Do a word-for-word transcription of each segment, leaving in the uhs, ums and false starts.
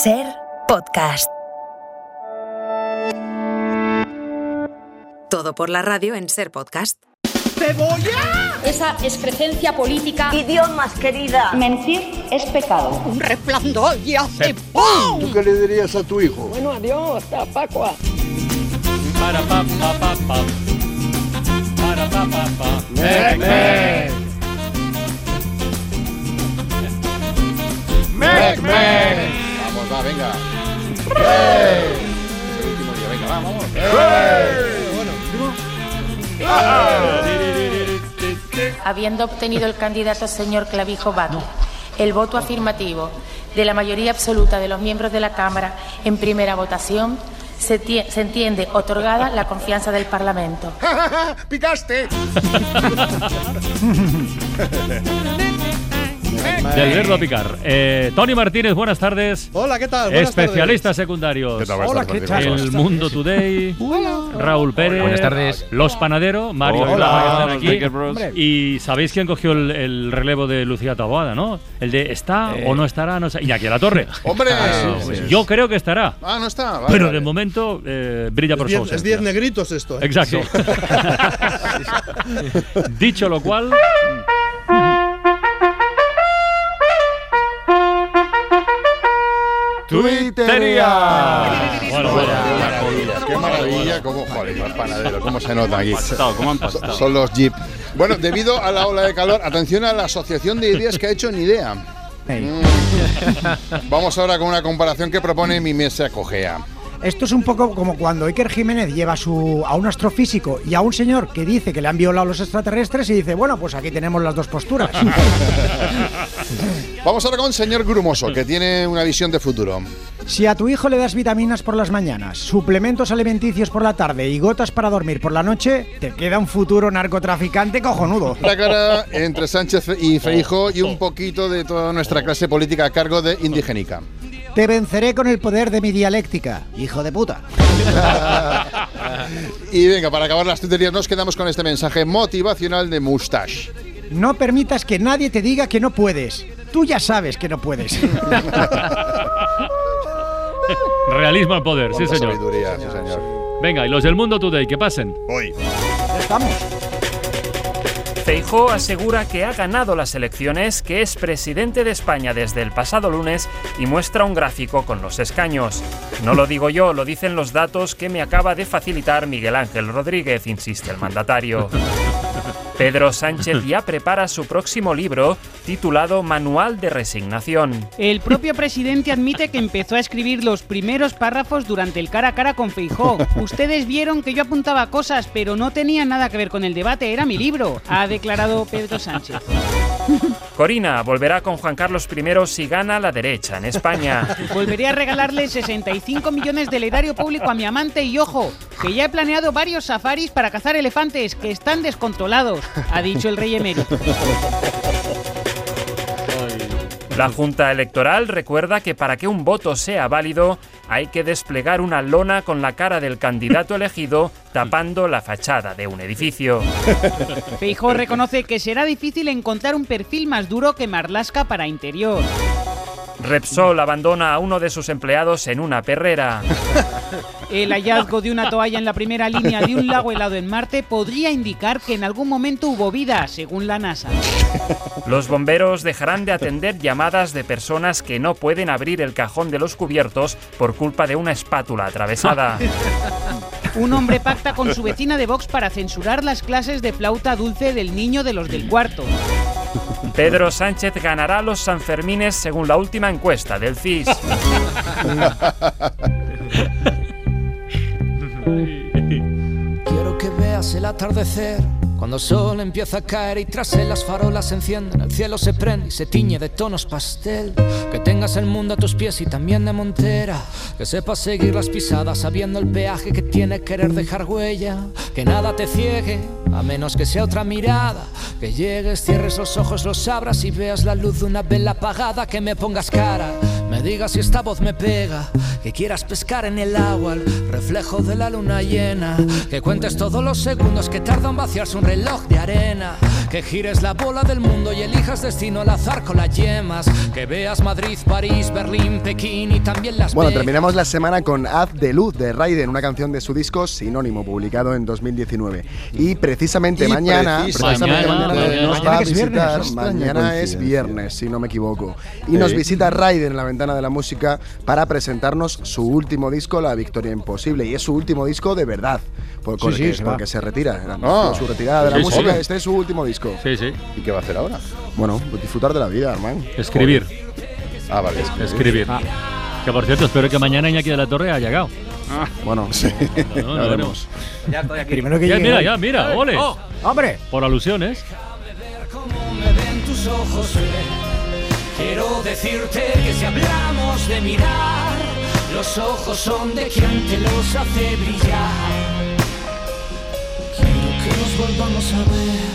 Ser Podcast. Todo por la radio en Ser Podcast. ¡Cebolla! Esa excrecencia política. Idiomas, querida. Mentir es pecado. Un resplandor y hace ¡pum! ¿Tú qué le dirías a tu hijo? Bueno, adiós, hasta Pascua. Para pa pa pa pa. Para pa pa pa. ¡Mec, mec! ¡Mec, mec! Vamos, va, venga. ¡Hey! Es el último día, venga, vamos. ¡Hey! Bueno, último. ¡Hey! Habiendo obtenido el candidato señor Clavijo Batu el voto afirmativo de la mayoría absoluta de los miembros de la Cámara en primera votación, se, tie- se entiende otorgada la confianza del Parlamento. ¡Picaste! Del verbo picar. Eh, Tony Martínez, buenas tardes. Hola, ¿qué tal? Buenas Especialista tardes. Secundarios. ¿Qué tal? Hola, ¿qué tal? El Mundo Today. Raúl Pérez. Hola, buenas tardes. Los Panadero. Mario Vela. Hola, Baker Bros. Y sabéis quién cogió el, el relevo de Lucía Taboada, ¿no? El de está eh. o no estará. No sé. Iñaki de la Torre. ¡Hombre! Ah, sí, sí. Yo creo que estará. Ah, no está. Vale, pero vale. De momento eh, brilla es por su ausencia. Es diez negritos esto. ¿Eh? Exacto. Sí. Dicho lo cual. ¡Twittería! Bueno, bueno, bueno, ¡qué maravilla! Cómo, joder, los panaderos, cómo se nota aquí. ¿Cómo han pasado? Son los Jeep. Bueno, debido a la ola de calor, atención a la asociación de ideas que ha hecho ni idea. Mm. Vamos ahora con una comparación que propone mi mesa Cogea. Esto es un poco como cuando Iker Jiménez lleva su, a un astrofísico y a un señor que dice que le han violado los extraterrestres y dice, bueno, pues aquí tenemos las dos posturas. Vamos ahora con señor Grumoso, que tiene una visión de futuro. Si a tu hijo le das vitaminas por las mañanas, suplementos alimenticios por la tarde y gotas para dormir por la noche, te queda un futuro narcotraficante cojonudo. La cara entre Sánchez y Feijóo y un poquito de toda nuestra clase política a cargo de Indigénica. Te venceré con el poder de mi dialéctica, hijo de puta. Y venga, para acabar las tonterías nos quedamos con este mensaje motivacional de Mustache. No permitas que nadie te diga que no puedes. Tú ya sabes que no puedes. Realismo al poder, sí señor. Sabiduría, sí señor. Venga, y los del Mundo Today, que pasen. Hoy. Estamos. Feijóo asegura que ha ganado las elecciones, que es presidente de España desde el pasado lunes y muestra un gráfico con los escaños. No lo digo yo, lo dicen los datos que me acaba de facilitar Miguel Ángel Rodríguez, insiste el mandatario. Pedro Sánchez ya prepara su próximo libro, titulado Manual de Resignación. El propio presidente admite que empezó a escribir los primeros párrafos durante el cara a cara con Feijóo. Ustedes vieron que yo apuntaba cosas, pero no tenía nada que ver con el debate, era mi libro, ha declarado Pedro Sánchez. Corina volverá con Juan Carlos I si gana la derecha en España. Volveré a regalarle sesenta y cinco millones del erario público a mi amante y ojo, que ya he planeado varios safaris para cazar elefantes que están descontrolados, ha dicho el rey emérito. La Junta Electoral recuerda que para que un voto sea válido hay que desplegar una lona con la cara del candidato elegido tapando la fachada de un edificio. Feijóo reconoce que será difícil encontrar un perfil más duro que Marlaska para interior. Repsol abandona a uno de sus empleados en una perrera. El hallazgo de una toalla en la primera línea de un lago helado en Marte podría indicar que en algún momento hubo vida, según la NASA. Los bomberos dejarán de atender llamadas de personas que no pueden abrir el cajón de los cubiertos por culpa de una espátula atravesada. Un hombre pacta con su vecina de Vox para censurar las clases de flauta dulce del niño de los del cuarto. Pedro Sánchez ganará los Sanfermines según la última encuesta del C I S. Quiero que veas el atardecer, cuando el sol empieza a caer y tras él las farolas se encienden, el cielo se prende y se tiñe de tonos pastel. Que tengas el mundo a tus pies y también de montera, que sepas seguir las pisadas sabiendo el peaje que tiene querer dejar huella. Que nada te ciegue, a menos que sea otra mirada. Que llegues, cierres los ojos, los abras y veas la luz de una vela apagada. Que me pongas cara, me digas si esta voz me pega. Que quieras pescar en el agua el reflejo de la luna llena. Que cuentes todos los segundos que tarda en vaciarse un reloj de arena. que gires la bola del mundo y elijas destino al azar con las yemas, que veas Madrid, París, Berlín, Pekín y también las... Bueno, terminamos la semana con Haz de Luz de Raiden, una canción de su disco Sinónimo, publicado en dos mil diecinueve. Y precisamente y mañana, precis precisamente mañana, mañana, mañana nos va a visitar, viernes, mañana es viernes, si no me equivoco, y ¿Eh? nos visita Raiden en la Ventana de la Música para presentarnos su último disco, La Victoria Imposible, y es su último disco de verdad, por, sí, sí, que, sí, porque va. se retira, oh, su retirada de la sí, música, sí. este es su último disco. Sí, sí. ¿Y qué va a hacer ahora? Bueno, disfrutar de la vida, hermano. Escribir. Ah, vale. Escribir. Escribir. Ah. Que por cierto, espero que mañana Iñaki de la Torre haya llegado. Ah. Bueno, sí. No, no, no, veremos. Ya estoy aquí. Primero que ya, llegue. Mira, ya, mira, ole. Oh, ¡hombre! Por alusiones. Quiero decirte que si hablamos de mirar, los ojos son de quien te los hace brillar. Quiero que nos volvamos a ver.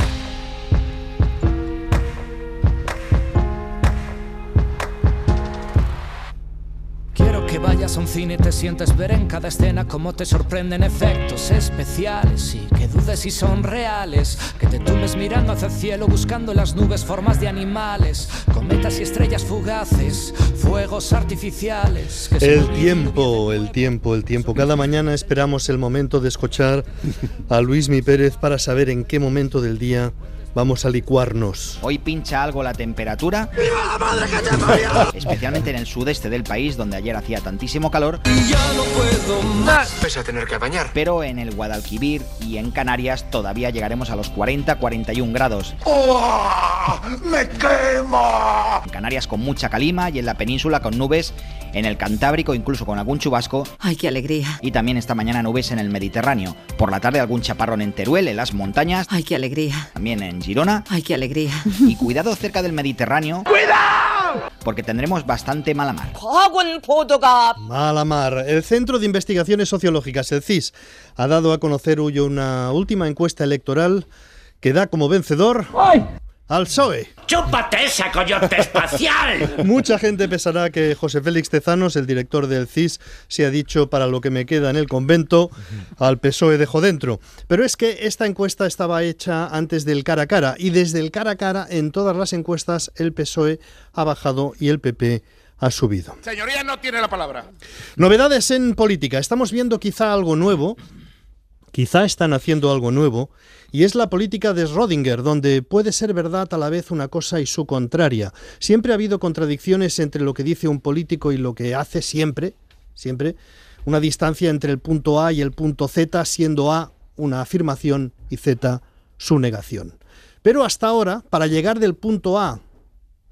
Vayas a un cine, te sientes ver en cada escena cómo te sorprenden efectos especiales y que dudes si son reales, que te tumbes mirando hacia el cielo buscando en las nubes formas de animales, cometas y estrellas fugaces, fuegos artificiales. El tiempo, el tiempo, el tiempo. Cada mañana esperamos el momento de escuchar a Luismi Pérez para saber en qué momento del día vamos a licuarnos. Hoy pincha algo la temperatura. ¡Viva la madre que te parió! Especialmente en el sudeste del país, donde ayer hacía tantísimo calor. Y ya no puedo más. Pese a tener que bañar. Pero en el Guadalquivir y en Canarias todavía llegaremos a los cuarenta a cuarenta y uno grados. ¡Oh, ¡me quema! En Canarias con mucha calima y en la península con nubes. En el Cantábrico incluso con algún chubasco. ¡Ay, qué alegría! Y también esta mañana nubes en el Mediterráneo. Por la tarde algún chaparrón en Teruel, en las montañas. ¡Ay, qué alegría! También en Girona. ¡Ay, qué alegría! Y cuidado cerca del Mediterráneo. ¡Cuidado! Porque tendremos bastante mala mar. Mala mar. El Centro de Investigaciones Sociológicas, el C I S, ha dado a conocer hoy una última encuesta electoral que da como vencedor... ¡Ay! Al P S O E. ¡Chúpate esa, coyote espacial! Mucha gente pensará que José Félix Tezanos, el director del C I S, se ha dicho para lo que me queda en el convento, al P S O E dejó dentro. Pero es que esta encuesta estaba hecha antes del cara a cara, y desde el cara a cara, en todas las encuestas, el P S O E ha bajado y el P P ha subido. Señoría, no tiene la palabra. Novedades en política. Estamos viendo quizá algo nuevo. Quizá están haciendo algo nuevo, y es la política de Schrödinger, donde puede ser verdad a la vez una cosa y su contraria. Siempre ha habido contradicciones entre lo que dice un político y lo que hace siempre, siempre, una distancia entre el punto A y el punto Z, siendo A una afirmación y Z su negación. Pero hasta ahora, para llegar del punto A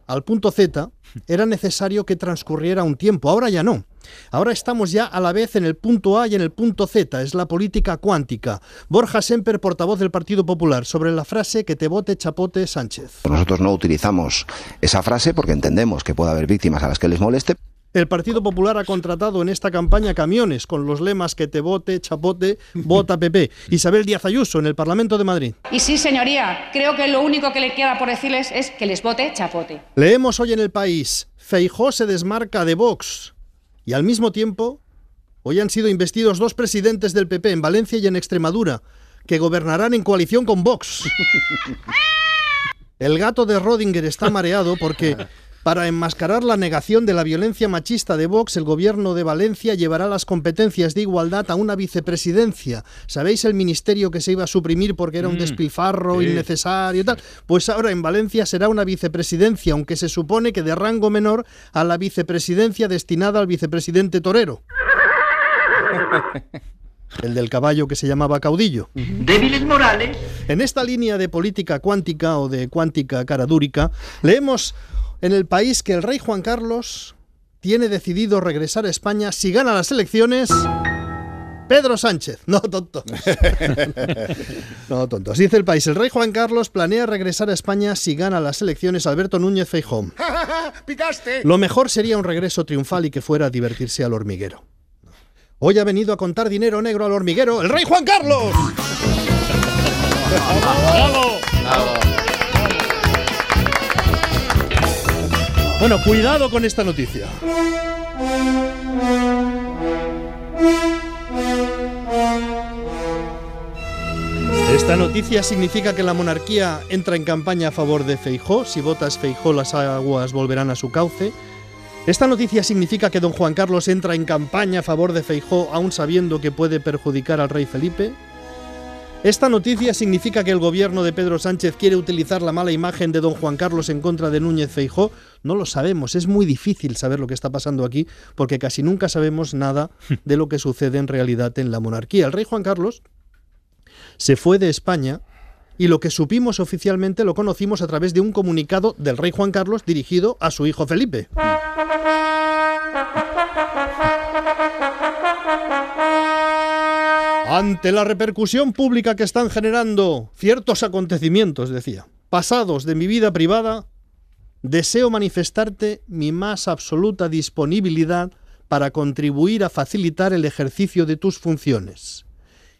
al punto Z, era necesario que transcurriera un tiempo, ahora ya no. Ahora estamos ya a la vez en el punto A y en el punto Z, es la política cuántica. Borja Semper, portavoz del Partido Popular, sobre la frase que te bote chapote Sánchez. Nosotros no utilizamos esa frase porque entendemos que puede haber víctimas a las que les moleste. El Partido Popular ha contratado en esta campaña camiones con los lemas que te vote, chapote, vota P P. Isabel Díaz Ayuso, en el Parlamento de Madrid. Y sí, señoría, creo que lo único que le queda por decirles es que les vote chapote. Leemos hoy en El País, Feijóo se desmarca de Vox. Y al mismo tiempo, hoy han sido investidos dos presidentes del P P en Valencia y en Extremadura, que gobernarán en coalición con Vox. El gato de Schrödinger está mareado porque... para enmascarar la negación de la violencia machista de Vox, el gobierno de Valencia llevará las competencias de igualdad a una vicepresidencia. ¿Sabéis el ministerio que se iba a suprimir porque era un despilfarro mm, sí. innecesario y tal? Pues ahora en Valencia será una vicepresidencia, aunque se supone que de rango menor a la vicepresidencia destinada al vicepresidente Torero. El del caballo que se llamaba Caudillo. Débiles morales. En esta línea de política cuántica o de cuántica caradúrica, leemos... en El País que el rey Juan Carlos tiene decidido regresar a España si gana las elecciones... Pedro Sánchez. No, tonto. No, tontos. Dice El País, el rey Juan Carlos planea regresar a España si gana las elecciones Alberto Núñez Feijóo. ¡Pitaste! Lo mejor sería un regreso triunfal y que fuera a divertirse al hormiguero. Hoy ha venido a contar dinero negro al hormiguero el rey Juan Carlos. ¡Bravo! ¡Bravo! Bueno, cuidado con esta noticia. Esta noticia significa que la monarquía entra en campaña a favor de Feijóo. Si votas Feijóo, las aguas volverán a su cauce. Esta noticia significa que don Juan Carlos entra en campaña a favor de Feijóo, aún sabiendo que puede perjudicar al rey Felipe. Esta noticia significa que el gobierno de Pedro Sánchez quiere utilizar la mala imagen de don Juan Carlos en contra de Núñez Feijóo. No lo sabemos, es muy difícil saber lo que está pasando aquí, porque casi nunca sabemos nada de lo que sucede en realidad en la monarquía. El rey Juan Carlos se fue de España y lo que supimos oficialmente lo conocimos a través de un comunicado del rey Juan Carlos dirigido a su hijo Felipe. Ante la repercusión pública que están generando ciertos acontecimientos, decía, pasados de mi vida privada, deseo manifestarte mi más absoluta disponibilidad para contribuir a facilitar el ejercicio de tus funciones.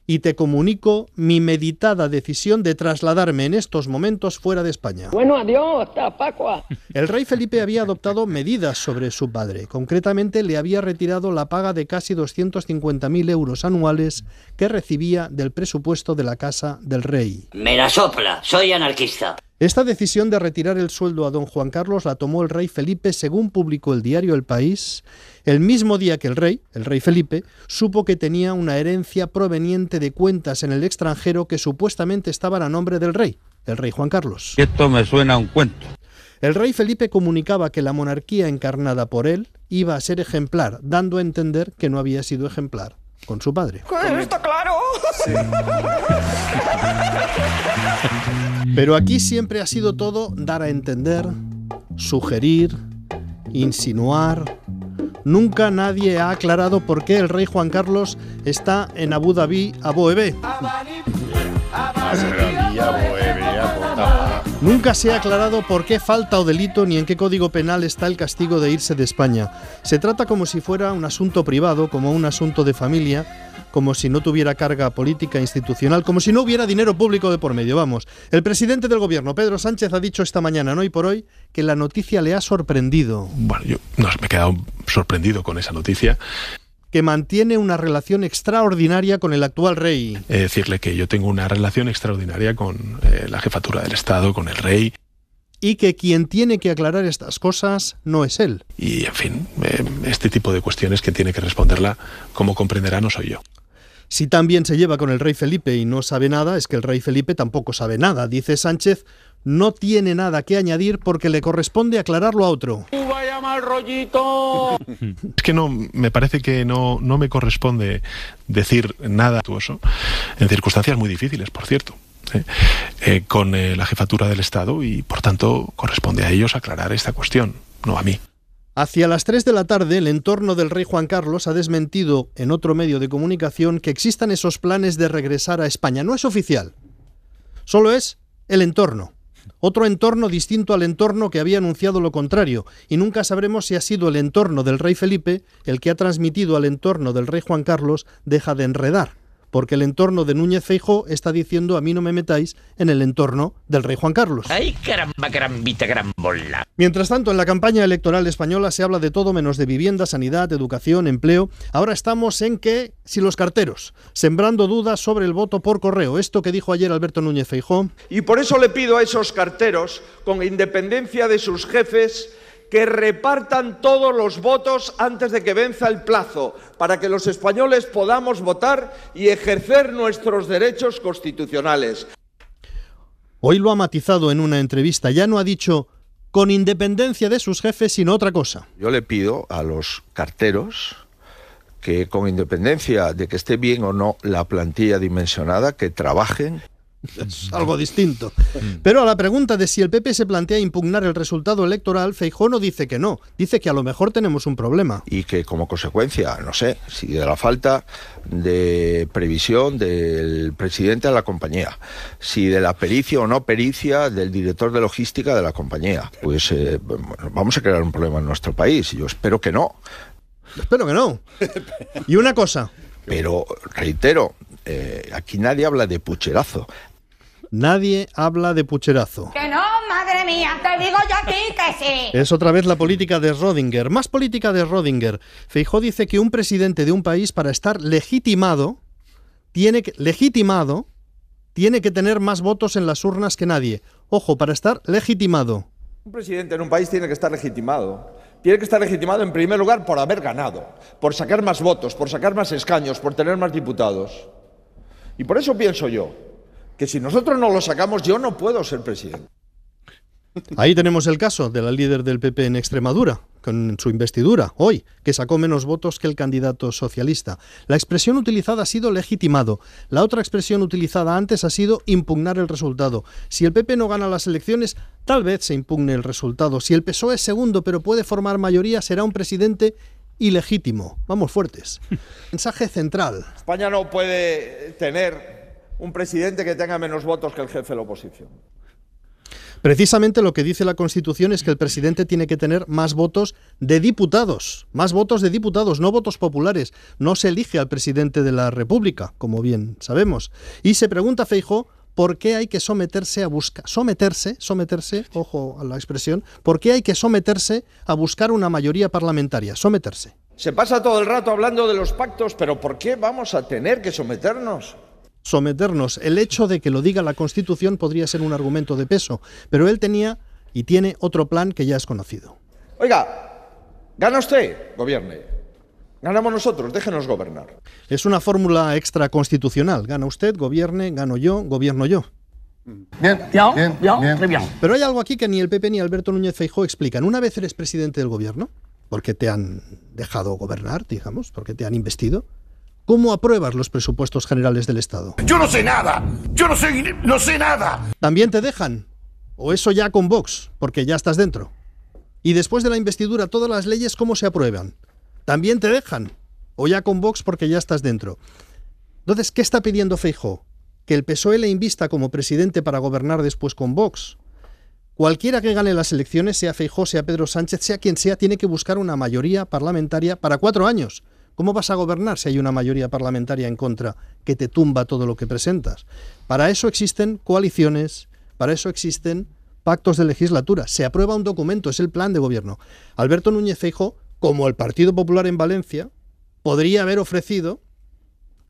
Y te comunico mi meditada decisión de trasladarme en estos momentos fuera de España. Bueno, adiós, hasta Pascua. El rey Felipe había adoptado medidas sobre su padre. Concretamente, le había retirado la paga de casi doscientos cincuenta mil euros anuales que recibía del presupuesto de la Casa del Rey. Me la sopla, soy anarquista. Esta decisión de retirar el sueldo a don Juan Carlos la tomó el rey Felipe, según publicó el diario El País, el mismo día que el rey, el rey Felipe, supo que tenía una herencia proveniente de cuentas en el extranjero que supuestamente estaban a nombre del rey, el rey Juan Carlos. Esto me suena a un cuento. El rey Felipe comunicaba que la monarquía encarnada por él iba a ser ejemplar, dando a entender que no había sido ejemplar con su padre. ¡Está claro! Sí. Pero aquí siempre ha sido todo dar a entender, sugerir, insinuar. Nunca nadie ha aclarado por qué el rey Juan Carlos está en Abu Dhabi, Abu Dhabi. Nunca se ha aclarado por qué falta o delito ni en qué código penal está el castigo de irse de España. Se trata como si fuera un asunto privado, como un asunto de familia, como si no tuviera carga política institucional, como si no hubiera dinero público de por medio, vamos. El presidente del gobierno, Pedro Sánchez, ha dicho esta mañana, en Hoy por Hoy, que la noticia le ha sorprendido. Bueno, yo no, me he quedado sorprendido con esa noticia. Que mantiene una relación extraordinaria con el actual rey. Eh, decirle que yo tengo una relación extraordinaria con eh, la jefatura del Estado, con el rey. Y que quien tiene que aclarar estas cosas no es él. Y, en fin, eh, este tipo de cuestiones que tiene que responderla, como comprenderá, no soy yo. Si también se lleva con el rey Felipe y no sabe nada, es que el rey Felipe tampoco sabe nada. Dice Sánchez, no tiene nada que añadir porque le corresponde aclararlo a otro. Mal rollito. Es que no, me parece que no, no me corresponde decir nada actuoso, en circunstancias muy difíciles, por cierto, ¿eh? Eh, con eh, la jefatura del Estado y, por tanto, corresponde a ellos aclarar esta cuestión, no a mí. Hacia las tres de la tarde, el entorno del rey Juan Carlos ha desmentido en otro medio de comunicación que existan esos planes de regresar a España. No es oficial, solo es el entorno. Otro entorno distinto al entorno que había anunciado lo contrario, y nunca sabremos si ha sido el entorno del rey Felipe el que ha transmitido al entorno del rey Juan Carlos deja de enredar, porque el entorno de Núñez Feijóo está diciendo a mí no me metáis en el entorno del rey Juan Carlos. ¡Ay, caramba, carambita, carambola! Mientras tanto, en la campaña electoral española se habla de todo menos de vivienda, sanidad, educación, empleo. Ahora estamos en que, si los carteros, sembrando dudas sobre el voto por correo. Esto que dijo ayer Alberto Núñez Feijóo. Y por eso le pido a esos carteros, con independencia de sus jefes, que repartan todos los votos antes de que venza el plazo, para que los españoles podamos votar y ejercer nuestros derechos constitucionales. Hoy lo ha matizado en una entrevista, ya no ha dicho con independencia de sus jefes, sino otra cosa. Yo le pido a los carteros que, con independencia de que esté bien o no la plantilla dimensionada, que trabajen. Es algo distinto. Pero a la pregunta de si el P P se plantea impugnar el resultado electoral, Feijóo no dice que no. Dice que a lo mejor tenemos un problema. Y que como consecuencia, no sé, si de la falta de previsión del presidente de la compañía, si de la pericia o no pericia del director de logística de la compañía, pues eh, vamos a crear un problema en nuestro país. Yo espero que no. Espero que no. Y una cosa. Pero reitero, eh, aquí nadie habla de pucherazo. Nadie habla de pucherazo. ¡Que no, madre mía! ¡Te digo yo a ti que sí! Es otra vez la política de Schrödinger. Más política de Schrödinger. Feijóo dice que un presidente de un país, para estar legitimado, tiene que, legitimado, tiene que tener más votos en las urnas que nadie. Ojo, para estar legitimado. Un presidente en un país tiene que estar legitimado. Tiene que estar legitimado en primer lugar por haber ganado, por sacar más votos, por sacar más escaños, por tener más diputados. Y por eso pienso yo que si nosotros no lo sacamos, yo no puedo ser presidente. Ahí tenemos el caso de la líder del P P en Extremadura, con su investidura, hoy, que sacó menos votos que el candidato socialista. La expresión utilizada ha sido legitimado. La otra expresión utilizada antes ha sido impugnar el resultado. Si el P P no gana las elecciones, tal vez se impugne el resultado. Si el P S O E es segundo, pero puede formar mayoría, será un presidente ilegítimo. Vamos fuertes. Mensaje central. España no puede tener un presidente que tenga menos votos que el jefe de la oposición. Precisamente lo que dice la Constitución es que el presidente tiene que tener más votos de diputados, más votos de diputados, no votos populares. No se elige al presidente de la República, como bien sabemos. Y se pregunta Feijóo por qué hay que someterse a buscar, someterse, someterse, ojo a la expresión, por qué hay que someterse a buscar una mayoría parlamentaria, someterse. Se pasa todo el rato hablando de los pactos, pero ¿por qué vamos a tener que someternos? Someternos. El hecho de que lo diga la Constitución podría ser un argumento de peso, pero él tenía y tiene otro plan que ya es conocido. Oiga, gana usted, gobierne. Ganamos nosotros, déjenos gobernar. Es una fórmula extraconstitucional. Gana usted, gobierne, gano yo, gobierno yo. Bien, bien, bien, bien. Pero hay algo aquí que ni el P P ni Alberto Núñez Feijóo explican. Una vez eres presidente del gobierno, porque te han dejado gobernar, digamos, porque te han investido, ¿cómo apruebas los presupuestos generales del Estado? ¡Yo no sé nada! ¡Yo no sé, no sé nada! ¿También te dejan? ¿O eso ya con Vox? Porque ya estás dentro. Y después de la investidura, todas las leyes, ¿cómo se aprueban? ¿También te dejan? ¿O ya con Vox porque ya estás dentro? Entonces, ¿qué está pidiendo Feijóo? ¿Que el P S O E le invista como presidente para gobernar después con Vox? Cualquiera que gane las elecciones, sea Feijóo, sea Pedro Sánchez, sea quien sea, tiene que buscar una mayoría parlamentaria para cuatro años. ¿Cómo vas a gobernar si hay una mayoría parlamentaria en contra que te tumba todo lo que presentas? Para eso existen coaliciones, para eso existen pactos de legislatura. Se aprueba un documento, es el plan de gobierno. Alberto Núñez Feijóo, como el Partido Popular en Valencia, podría haber ofrecido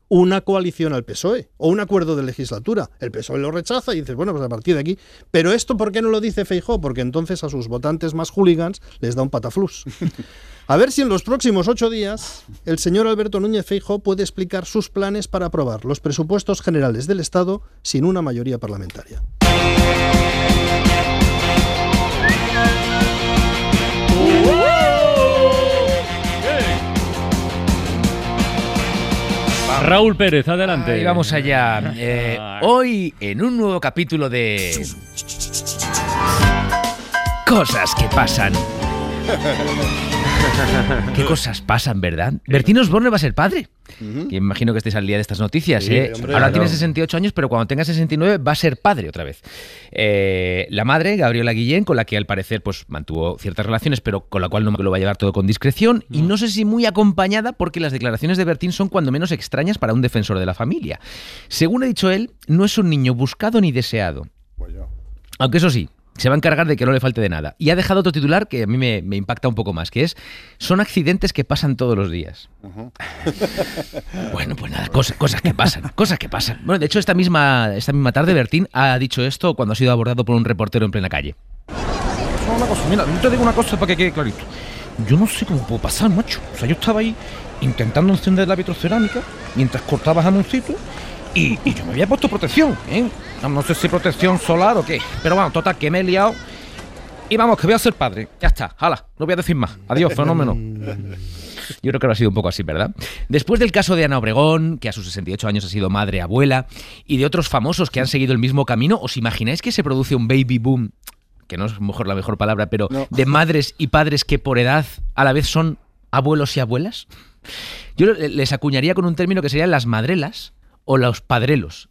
una coalición al P S O E o un acuerdo de legislatura. El P S O E lo rechaza y dices, bueno, pues a partir de aquí. Pero esto, ¿por qué no lo dice Feijóo? Porque entonces a sus votantes más hooligans les da un pataflús. A ver si en los próximos ocho días el señor Alberto Núñez Feijóo puede explicar sus planes para aprobar los presupuestos generales del Estado sin una mayoría parlamentaria. Raúl Pérez, adelante. Ahí vamos allá. Eh, hoy, en un nuevo capítulo de... Cosas que pasan. ¿Qué cosas pasan, verdad? Bertín Osborne va a ser padre. Uh-huh. Que imagino que estáis al día de estas noticias. Sí, ¿eh? Hombre, ahora claro. Tiene sesenta y ocho años, pero cuando tenga sesenta y nueve va a ser padre otra vez. Eh, la madre, Gabriela Guillén, con la que al parecer pues mantuvo ciertas relaciones, pero con la cual no lo va a llevar todo con discreción, uh-huh. y no sé si muy acompañada, porque las declaraciones de Bertín son cuando menos extrañas para un defensor de la familia. Según ha dicho él, no es un niño buscado ni deseado. Bueno. Aunque eso sí, se va a encargar de que no le falte de nada. Y ha dejado otro titular que a mí me, me impacta un poco más, que es, son accidentes que pasan todos los días. Uh-huh. Bueno, pues nada, cosas, cosas que pasan, cosas que pasan. Bueno, de hecho, esta misma, esta misma tarde Bertín ha dicho esto cuando ha sido abordado por un reportero en plena calle. Una cosa, mira, yo te digo una cosa para que quede clarito. Yo no sé cómo puedo pasar, macho. O sea, yo estaba ahí intentando encender la vitrocerámica mientras cortabas anuncios. Y, y yo me había puesto protección, ¿eh? No sé si protección solar o qué. Pero bueno, total, que me he liado. Y vamos, que voy a ser padre. Ya está, hala, no voy a decir más. Adiós, fenómeno. Yo creo que ha sido un poco así, ¿verdad? Después del caso de Ana Obregón, que a sus sesenta y ocho años ha sido madre, abuela, y de otros famosos que han seguido el mismo camino, ¿os imagináis que se produce un baby boom? Que no es mejor la mejor palabra, pero no. De madres y padres que por edad a la vez son abuelos y abuelas. Yo les acuñaría con un término que serían las madrelas. O los padrelos,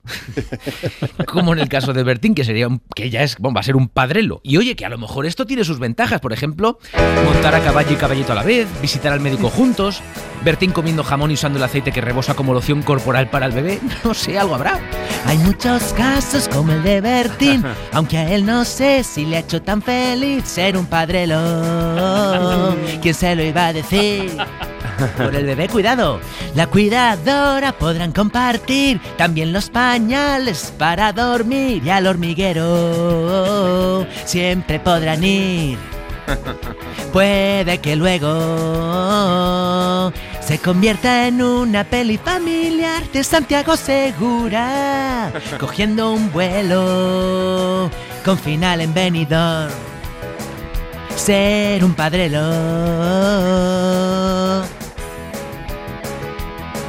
como en el caso de Bertín, que sería un, que ya es, bueno, va a ser un padrelo. Y oye, que a lo mejor esto tiene sus ventajas, por ejemplo, montar a caballo y caballito a la vez, visitar al médico juntos, Bertín comiendo jamón y usando el aceite que rebosa como loción corporal para el bebé, no sé, algo habrá. Hay muchos casos como el de Bertín, aunque a él no sé si le ha hecho tan feliz ser un padrelo. ¿Quién se lo iba a decir? Por el bebé, cuidado. La cuidadora podrán compartir también los pañales para dormir. Y al hormiguero siempre podrán ir. Puede que luego se convierta en una peli familiar de Santiago Segura, cogiendo un vuelo con final en Benidorm. Ser un padrelo,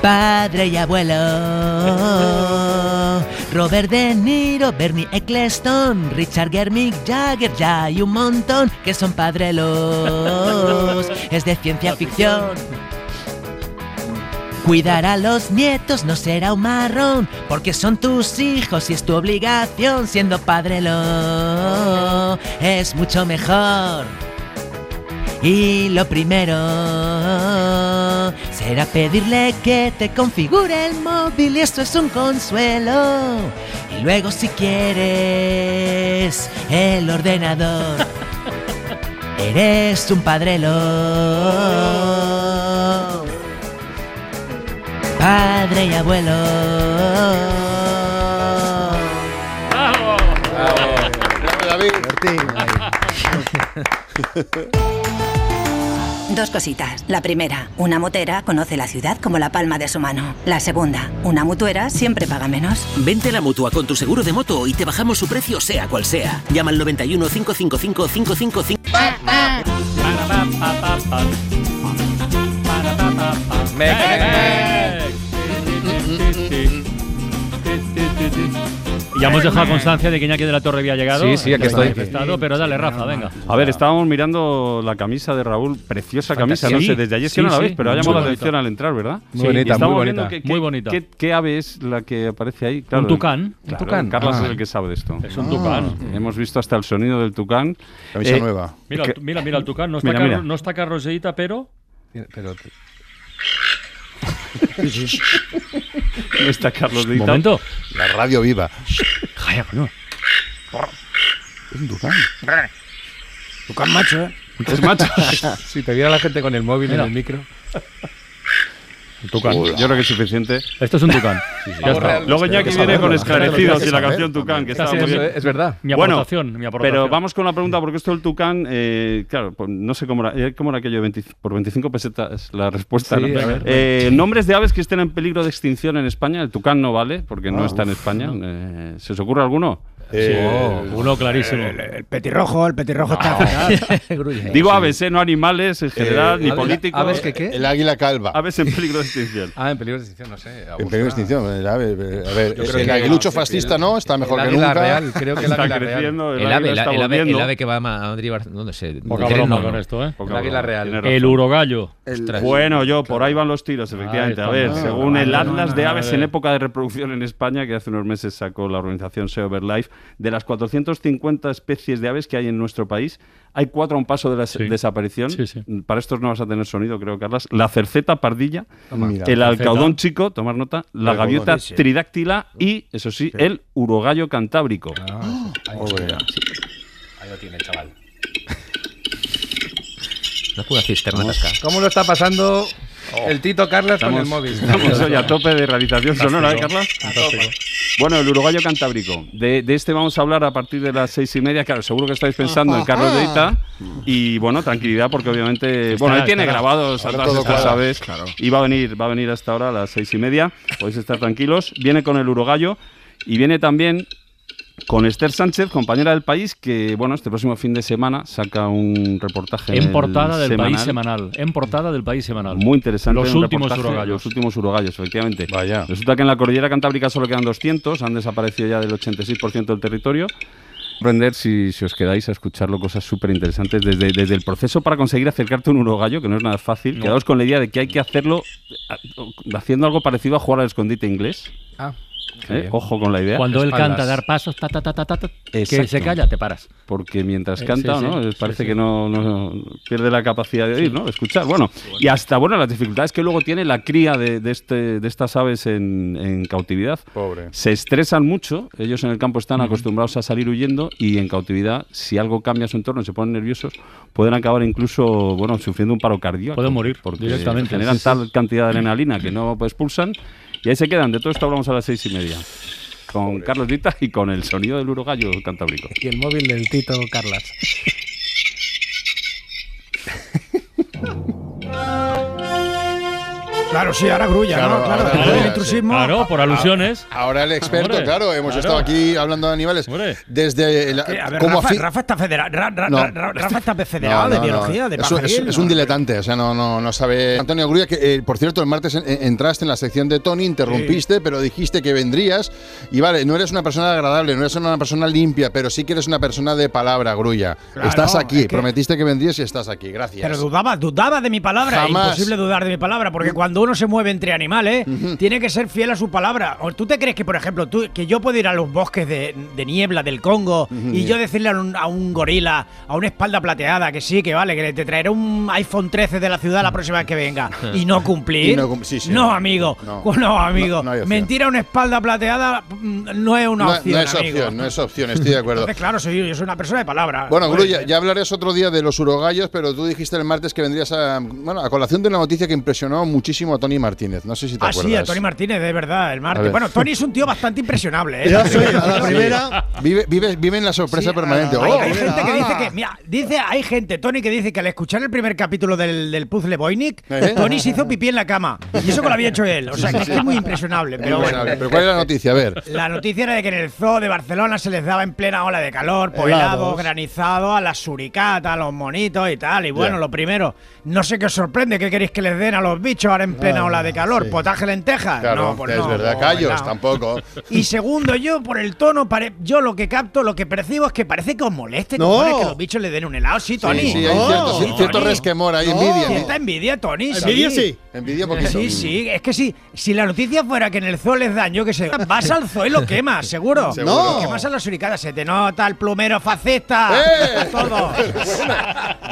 padre y abuelo. Robert De Niro, Bernie Eccleston, Richard Gere, Mick Jagger, ya hay un montón que son padrelos. Es de ciencia ficción. Cuidar a los nietos no será un marrón, porque son tus hijos y es tu obligación. Siendo padrelo es mucho mejor. Y lo primero será pedirle que te configure el móvil, y esto es un consuelo. Y luego, si quieres, el ordenador. Eres un padrelo, padre y abuelo. ¡Bravo! ¡Bravo! ¡Bravo, David! Bertín. Dos cositas. La primera, una motera conoce la ciudad como la palma de su mano. La segunda, una mutuera siempre paga menos. Vente a la Mutua con tu seguro de moto y te bajamos su precio sea cual sea. Llama al noventa y uno, cinco cinco cinco, cinco cinco cinco. Ya hemos dejado constancia de que Iñaki de la Torre había llegado. Sí, sí, aquí estoy. Pero dale, Rafa, venga. A ver, estábamos mirando la camisa de Raúl, preciosa Fantasía. Camisa, no sé, desde ayer sí, sí, no la veis, sí, pero ha llamado la atención al entrar, ¿verdad? Muy sí, bonita, muy bonita. Que, que, muy bonita. ¿Qué, qué ave es la que aparece ahí? Claro, un tucán. Claro, ¿Un tucán? Carlas ah. es el que sabe de esto. Es un tucán. Ah. Hemos visto hasta el sonido del tucán. Camisa eh, nueva. Mira, que, mira, mira el tucán. No está, mira, mira. No está Carlos de Hita, pero... pero... No está Carlos de Hita. Momento. La radio viva. Jaya, coño. Es un tucán. Tucán macho, ¿eh? Es macho. Si te viera la gente con el móvil Mira. En el micro. Un tucán. Hola. Yo creo que es suficiente. Esto es un tucán. Sí, sí. Ya está. Luego Iñaki viene saberlo, con esclarecidos y la canción Tucán, que está sí, muy bien. Es verdad. Mi aportación, bueno, mi aportación. Pero vamos con la pregunta, porque esto del Tucán, eh, claro, pues no sé cómo era, cómo era aquello, veinte, por veinticinco pesetas la respuesta. Sí, ¿no? Ver, eh, sí. Nombres de aves que estén en peligro de extinción en España. El Tucán no vale, porque ah, no está uf, en España. No. Eh, ¿Se os ocurre alguno? Eh, sí, oh, uno clarísimo. El, el, el petirrojo, el petirrojo no. está. Digo aves, ¿eh? No animales en general, eh, ni políticos. ¿Aves que qué? El águila calva. Aves en peligro de extinción. Ah, en peligro de extinción, no sé. En peligro de extinción. El ave, a ver, el, el, el aguilucho no, fascista el, no, está mejor el que nunca. Real, creo que el águila creciendo, real. El, el, ave, está el, ave, el ave que va a Madrid, no sé. Poca broma con esto, ¿eh? El águila real. El urogallo. Bueno, yo, por ahí van los tiros, efectivamente. A ver, según el Atlas de Aves en época de reproducción en España, que hace unos meses sacó la organización S E O Life, de las cuatrocientas cincuenta especies de aves que hay en nuestro país, hay cuatro a un paso de la sí. desaparición. Sí, sí. Para estos no vas a tener sonido, creo, Carlas. La cerceta pardilla, Toma, mira, el alcaudón chico, tomar nota, la Pero gaviota tridáctila y, eso sí, sí, el urogallo cantábrico. Ah, oh, sí. Ahí lo tiene, chaval. No puedo decir, ¿Cómo? ¿Cómo lo está pasando oh. el Tito Carlas estamos, con el móvil? Estamos hoy a tope de realización sonora, ¿eh, Carlas? A tope. Bueno, el urogallo cantábrico. De, de este vamos a hablar a partir de las seis y media. Claro, seguro que estáis pensando en Carlos de Hita. Y bueno, tranquilidad, porque obviamente... Está, bueno, él tiene estará. grabados atrás, como sabes. Claro. Y va a venir, va a venir hasta ahora a las seis y media. Podéis estar tranquilos. Viene con el urogallo y viene también... con Esther Sánchez, compañera del País, que bueno, este próximo fin de semana saca un reportaje en portada del semanal. País Semanal, en portada del País Semanal. Muy interesante. Los últimos urogallos. Los últimos urogallos, efectivamente. Vaya. Resulta que en la cordillera cantábrica solo quedan doscientos, han desaparecido ya del ochenta y seis por ciento del territorio. Aprender si, si os quedáis a escucharlo, cosas súper interesantes desde, desde el proceso para conseguir acercarte a un urogallo, que no es nada fácil. No. Quedaos con la idea de que hay que hacerlo haciendo algo parecido a jugar al escondite inglés. Ah. ¿Eh? Ojo con la idea. Cuando él espaldas. Canta, dar pasos, ta, ta, ta, ta, ta, ta, que se calla, te paras. Porque mientras canta, eh, sí, ¿no? Sí, parece sí, sí. que no, no pierde la capacidad de oír, sí. ¿no? Escuchar. Bueno, y hasta bueno las dificultades que luego tiene la cría de, de, este, de estas aves en, en cautividad. Pobre. Se estresan mucho. Ellos en el campo están uh-huh. acostumbrados a salir huyendo y en cautividad, si algo cambia su entorno, se ponen nerviosos, pueden acabar incluso, bueno, sufriendo un paro cardíaco. Pueden morir porque directamente. Generan sí, sí. tal cantidad de adrenalina que no expulsan. Y ahí se quedan. De todo esto hablamos a las seis y media. Con Pobre. Carlos de Hita y con el sonido del urogallo cantábrico. Y el móvil del Tito Carlas. Claro, sí, ahora grulla, claro, ¿no? Claro, ahora, claro, el intrusismo. Claro, por alusiones. Ahora el experto, More, claro, hemos claro. estado aquí hablando de animales. More. Desde la, a ver, como Rafa, afi- Rafa está federado ra, no. Rafa está federado no, no, de biología, no. de pajaril. Es, es, es un diletante, o sea, no, no, no sabe. Antonio Grulla, que eh, por cierto, el martes en, entraste en la sección de Tony, interrumpiste, sí. pero dijiste que vendrías. Y vale, no eres una persona agradable, no eres una persona limpia, pero sí que eres una persona de palabra, Grulla. Claro, estás aquí, es que prometiste que vendrías y estás aquí, gracias. Pero dudabas, dudabas de mi palabra. Jamás. Imposible dudar de mi palabra, porque cuando uno se mueve entre animales, uh-huh. tiene que ser fiel a su palabra. ¿O tú te crees que, por ejemplo, tú, que yo puedo ir a los bosques de, de niebla del Congo uh-huh. y yo decirle a un, a un gorila, a una espalda plateada, que sí, que vale, que te traeré un iPhone trece de la ciudad la próxima vez que venga y no cumplir? Y no, cum- sí, sí, no, no, amigo. No, no amigo. No, no mentir a una espalda plateada no es una no, opción, no es amigo. opción, no es opción, estoy de acuerdo. Entonces, claro, soy, yo soy una persona de palabra. Bueno, Gru, ya, ya hablarás otro día de los urogallos, pero tú dijiste el martes que vendrías a, bueno, a colación de una noticia que impresionó muchísimo a Tony Martínez, no sé si te ah, acuerdas. Ah, sí, a Tony Martínez, de verdad, el martes. Bueno, Tony es un tío bastante impresionable, ¿eh? Yo soy a la primera. Vive, vive, vive en la sorpresa sí, permanente. Hay, oh, hay gente que dice que, mira, dice, hay gente, Tony, que dice que al escuchar el primer capítulo del, del puzzle Voynich, ¿eh? Tony se hizo pipí en la cama. Y eso que lo había hecho él. O sea, que sí, sí, es sí. muy impresionable. Pero, bueno. pero ¿cuál es la noticia? A ver. La noticia era de que en el zoo de Barcelona se les daba en plena ola de calor, helado, granizado, a las suricatas, a los monitos y tal. Y bueno, yeah. lo primero, no sé qué os sorprende, ¿qué queréis que les den a los bichos ahora en plena ah, ola de calor? Sí. ¿Potaje lentejas? Claro, no, pues es no, verdad, no, callos no. tampoco. Y segundo, yo por el tono, pare- yo lo que capto, lo que percibo es que parece que os moleste no. que los bichos le den un helado, sí, Tony. Sí, sí, no, hay cierto, sí, cierto resquemor, hay no. envidia. Cierta envidia, Tony. Envidia sí. sí. Envidia poquito. Sí, sí, es que sí. Si la noticia fuera que en el zoo les dan, yo que sé, vas al zoo y lo quemas, seguro. seguro. No. Quemas a las suricadas, se te nota el plumero fascista. ¡Eh! Todo. Bueno,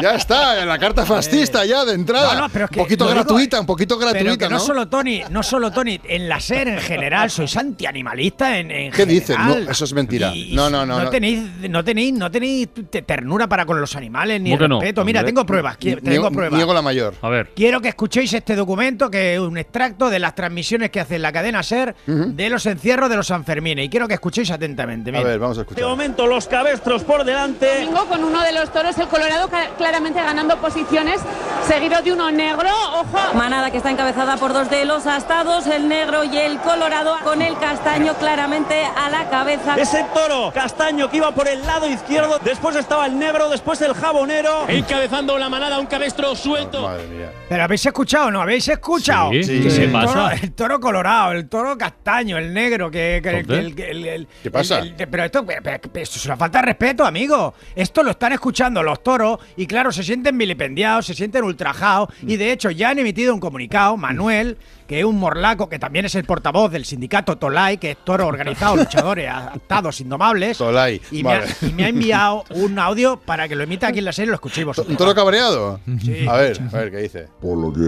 ya está, la carta fascista eh. ya de entrada. No, no, pero es que un poquito gratuita, un poquito gratuita, pero que no, ¿no? solo Tony, no solo Tony, en la SER en general sois antianimalista en, en ¿Qué general. Dicen? No, eso es mentira. Y no, no, no. No tenéis, no tenéis, no tenéis ternura para con los animales ni respeto. No, Mira, hombre. tengo pruebas, tengo niego, pruebas. Niego la mayor. A ver. Quiero que escuchéis este documento que es un extracto de las transmisiones que hace la cadena SER uh-huh. de los encierros de los Sanfermines y quiero que escuchéis atentamente. Mira. A ver, vamos a escuchar. De momento los cabestros por delante. Domingo con uno de los toros el Colorado claramente ganando posiciones, seguido de uno negro, ojo. Manada que está encabezada por dos de los astados, el negro y el colorado, con el castaño claramente a la cabeza. Ese toro castaño que iba por el lado izquierdo, después estaba el negro, después el jabonero. Encabezando la manada, un cabestro suelto. Oh, madre mía. ¿Pero habéis escuchado o no? ¿Habéis escuchado? Sí, sí. ¿Qué se pasa? El toro colorado, el toro castaño, el negro, que... que el, el, el, el, ¿Qué pasa? El, el, pero esto, esto es una falta de respeto, amigo. Esto lo están escuchando los toros y claro, se sienten vilipendiados, se sienten ultrajados y de hecho ya han emitido un comunicado. Manuel, que es un morlaco, que también es el portavoz del sindicato Tolai, que es toro organizado, luchadores atados indomables. Tolai. Y, vale. me ha, y me ha enviado un audio para que lo emita aquí en la serie y lo escuchéis vosotros. ¿Un toro cabreado? Sí. A ver, a ver, ¿qué dice? Por lo que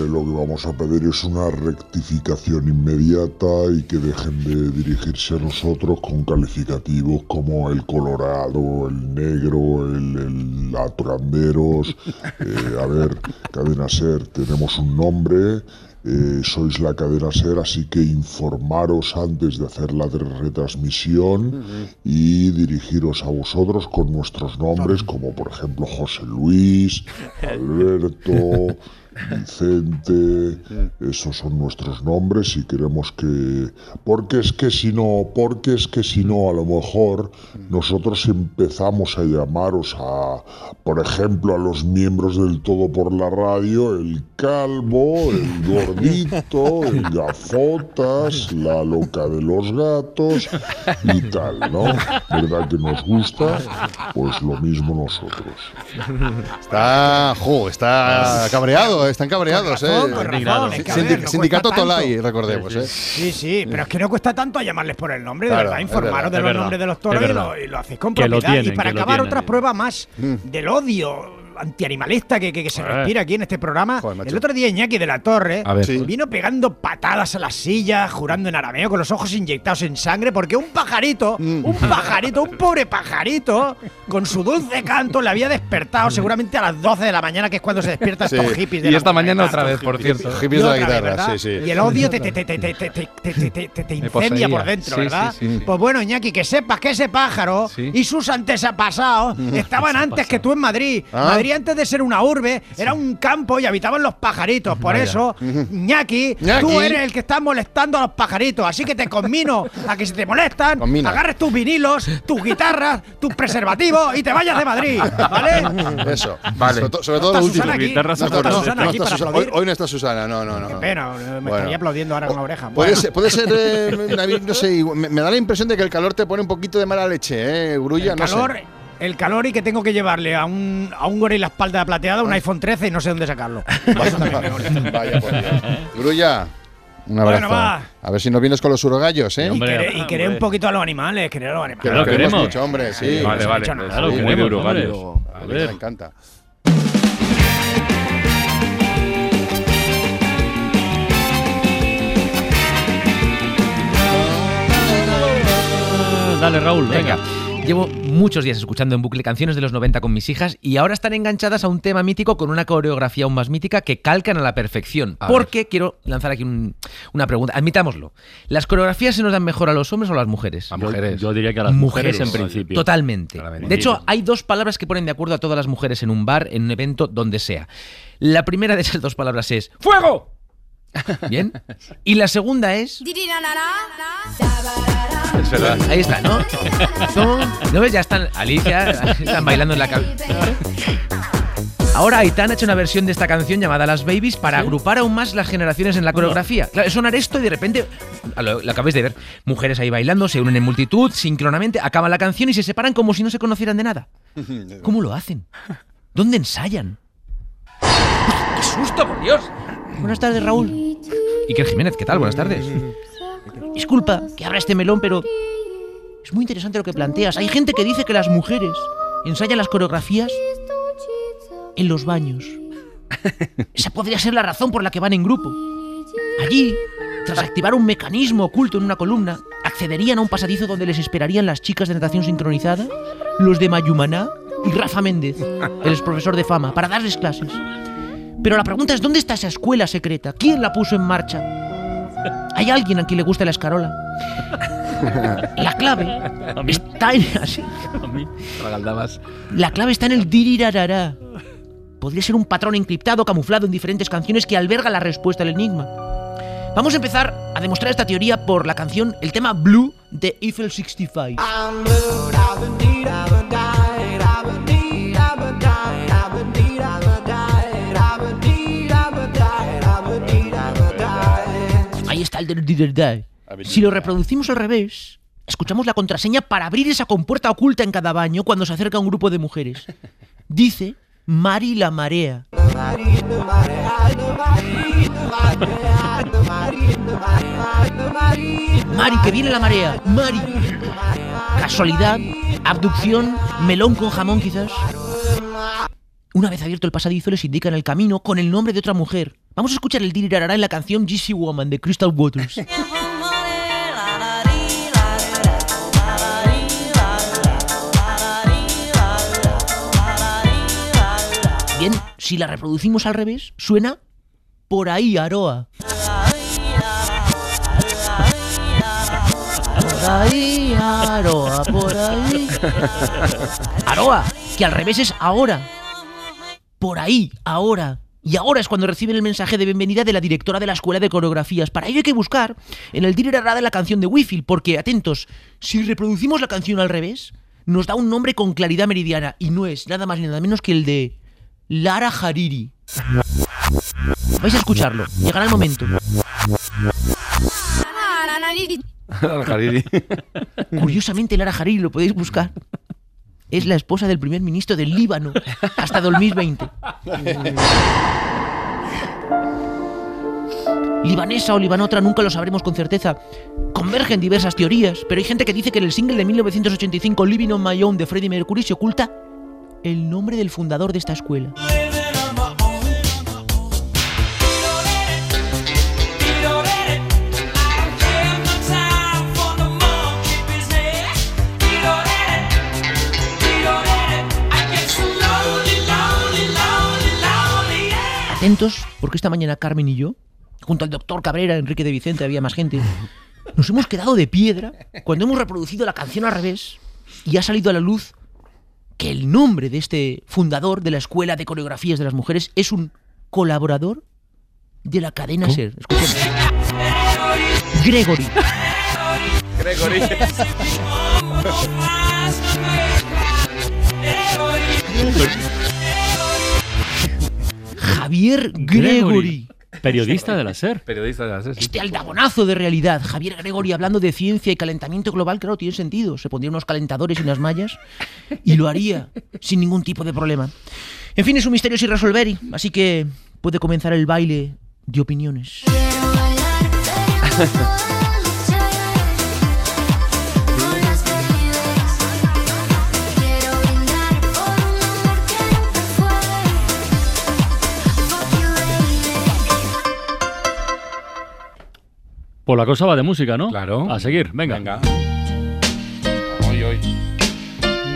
lo que vamos a pedir es una rectificación inmediata y que dejen de dirigirse a nosotros con calificativos como el colorado, el negro, el, el atoranderos. Eh, a ver, Cadena SER, tenemos un nombre. Eh, sois la cadena SER, así que informaros antes de hacer la retransmisión uh-huh. y dirigiros a vosotros con nuestros nombres, como por ejemplo José Luis, Alberto, Vicente. Esos son nuestros nombres y queremos que... Porque es que si no, porque es que si no, a lo mejor nosotros empezamos a llamaros a, por ejemplo, a los miembros del Todo por la Radio, el Calvo, el Gordito, el Gafotas, la Loca de los Gatos y tal, ¿no? ¿Verdad que nos gusta? Pues lo mismo nosotros. Está, jo, está cabreado, ¿eh? están cabreados, razón, ¿eh? Con razón, es que, Sindi ver, no Sindicato Tolai, recordemos, sí, sí. ¿eh? Sí, sí, pero es que no cuesta tanto a llamarles por el nombre, de claro, verdad. Informaros de los verdad, nombres de los toros y lo, y lo hacéis con propiedad. Tienen, y para acabar, tienen, otra prueba más mm. del odio antianimalista que, que, que se respira aquí en este programa. Joder, el otro día Iñaki de la Torre sí. vino pegando patadas a las sillas, jurando en arameo, con los ojos inyectados en sangre, porque un pajarito, mm. un pajarito, un pobre pajarito, con su dulce canto, le había despertado seguramente a las doce de la mañana, que es cuando se despierta estos sí. hippies. De y esta mañana otra vez, por cierto. Hippies de la guitarra, sí, sí. Y el odio te, te, te, te, te, te, te, te, te incendia por dentro, sí, ¿verdad? Sí, sí, sí. Pues bueno, Iñaki, que sepas que ese pájaro sí. y sus antepasados estaban antes que tú en Madrid. ¿Ah? Madrid antes de ser una urbe, sí. era un campo y habitaban los pajaritos. Por Vaya. eso, Iñaki, tú eres el que está molestando a los pajaritos. Así que te conmino a que si te molestan, Combina. agarres tus vinilos, tus guitarras, tus preservativos y te vayas de Madrid. ¿Vale? Eso. Vale. So sobre todo no lo último. No está, no, Susana no, no está Susana. Hoy, hoy no está Susana. No, no, no. Qué pena. Me bueno. estaría aplaudiendo ahora o, con la oreja. Puede bueno. ser, puede ser eh, David, no sé, me, me da la impresión de que el calor te pone un poquito de mala leche, ¿eh? Grulla, no calor, sé. El calor y que tengo que llevarle a un, a un gorila espalda plateada un iPhone trece y no sé dónde sacarlo. Vaya, por Dios. Grulla, un abrazo. Bueno, va. A ver si nos vienes con los urogallos, ¿eh? Y, hombre, quere, y querer un poquito a los animales, querer a los animales. Que lo queremos mucho, hombre, sí. Vale, vale. Claro, sí, lo queremos, urogallos. A ver, me encanta. Dale, Raúl, venga. venga. Llevo muchos días escuchando en bucle canciones de los noventa con mis hijas y ahora están enganchadas a un tema mítico con una coreografía aún más mítica que calcan a la perfección. A porque ver. quiero lanzar aquí un, una pregunta. Admitámoslo. ¿Las coreografías se nos dan mejor a los hombres o a las mujeres? A mujeres. Yo, yo diría que a las mujeres, mujeres en principio. Totalmente. Claramente. De hecho, hay dos palabras que ponen de acuerdo a todas las mujeres en un bar, en un evento, donde sea. La primera de esas dos palabras es ¡fuego! ¿Bien? Y la segunda es... Es verdad. Ahí está, ¿no? ¿No ves? Ya están Alicia, están bailando en la calle. Ahora Aitana ha hecho una versión de esta canción llamada Las Babies para ¿Sí? agrupar aún más las generaciones en la coreografía. Claro, es sonar esto y de repente, lo, lo acabáis de ver, mujeres ahí bailando, se unen en multitud, sincronamente, acaban la canción y se separan como si no se conocieran de nada. ¿Cómo lo hacen? ¿Dónde ensayan? ¡Qué susto, por Dios! Buenas tardes, Raúl. Iker Jiménez, ¿qué tal? Buenas tardes. Disculpa que abra este melón, pero es muy interesante lo que planteas. Hay gente que dice que las mujeres ensayan las coreografías en los baños. Esa podría ser la razón por la que van en grupo. Allí, tras activar un mecanismo oculto en una columna, accederían a un pasadizo donde les esperarían las chicas de natación sincronizada, los de Mayumaná y Rafa Méndez, el exprofesor de fama, para darles clases. Pero la pregunta es, ¿dónde está esa escuela secreta? ¿Quién la puso en marcha? ¿Hay alguien a quien le gusta la escarola? La clave está en... Así. La clave está en el dirirarará. Podría ser un patrón encriptado, camuflado en diferentes canciones que alberga la respuesta al enigma. Vamos a empezar a demostrar esta teoría por la canción, el tema Blue de Eiffel sesenta y cinco. Si lo reproducimos al revés, escuchamos la contraseña para abrir esa compuerta oculta en cada baño cuando se acerca un grupo de mujeres. Dice Mari la Marea. Mari, que viene la marea. Mari. Casualidad, abducción, melón con jamón quizás. Una vez abierto el pasadizo, les indican el camino con el nombre de otra mujer. Vamos a escuchar el dirirarará en la canción Gypsy Woman de Crystal Waters. Bien, si la reproducimos al revés, suena Por ahí, Aroa. Por ahí, Aroa, por ahí. Aroa, que al revés es ahora. Por ahí, ahora. Y ahora es cuando reciben el mensaje de bienvenida de la directora de la Escuela de Coreografías. Para ello hay que buscar en el dirirará de la canción de Wifield, porque, atentos, si reproducimos la canción al revés, nos da un nombre con claridad meridiana, y no es nada más ni nada menos que el de Lara Hariri. Vais a escucharlo, llegará el momento. Lara Hariri. Curiosamente, Lara Hariri, lo podéis buscar, es la esposa del primer ministro del Líbano hasta dos mil veinte. Libanesa o libanotra, nunca lo sabremos con certeza. Convergen diversas teorías, pero hay gente que dice que en el single de mil novecientos ochenta y cinco, Living on My Own, de Freddie Mercury, se oculta el nombre del fundador de esta escuela. Atentos, porque esta mañana Carmen y yo, junto al doctor Cabrera, Enrique de Vicente, había más gente, nos hemos quedado de piedra cuando hemos reproducido la canción al revés y ha salido a la luz que el nombre de este fundador de la Escuela de Coreografías de las Mujeres es un colaborador de la cadena ¿Cómo? SER. Escuchen. Gregory. Gregory. Javier Gregory. Gregory. Periodista de la SER. Periodista de la SER, sí. Este aldabonazo de realidad. Javier Gregory hablando de ciencia y calentamiento global, claro, tiene sentido. Se pondría unos calentadores y unas mallas y lo haría sin ningún tipo de problema. En fin, es un misterio sin resolver, así que puede comenzar el baile de opiniones. Pues la cosa va de música, ¿no? Claro. A seguir, venga. Venga. Hoy, hoy.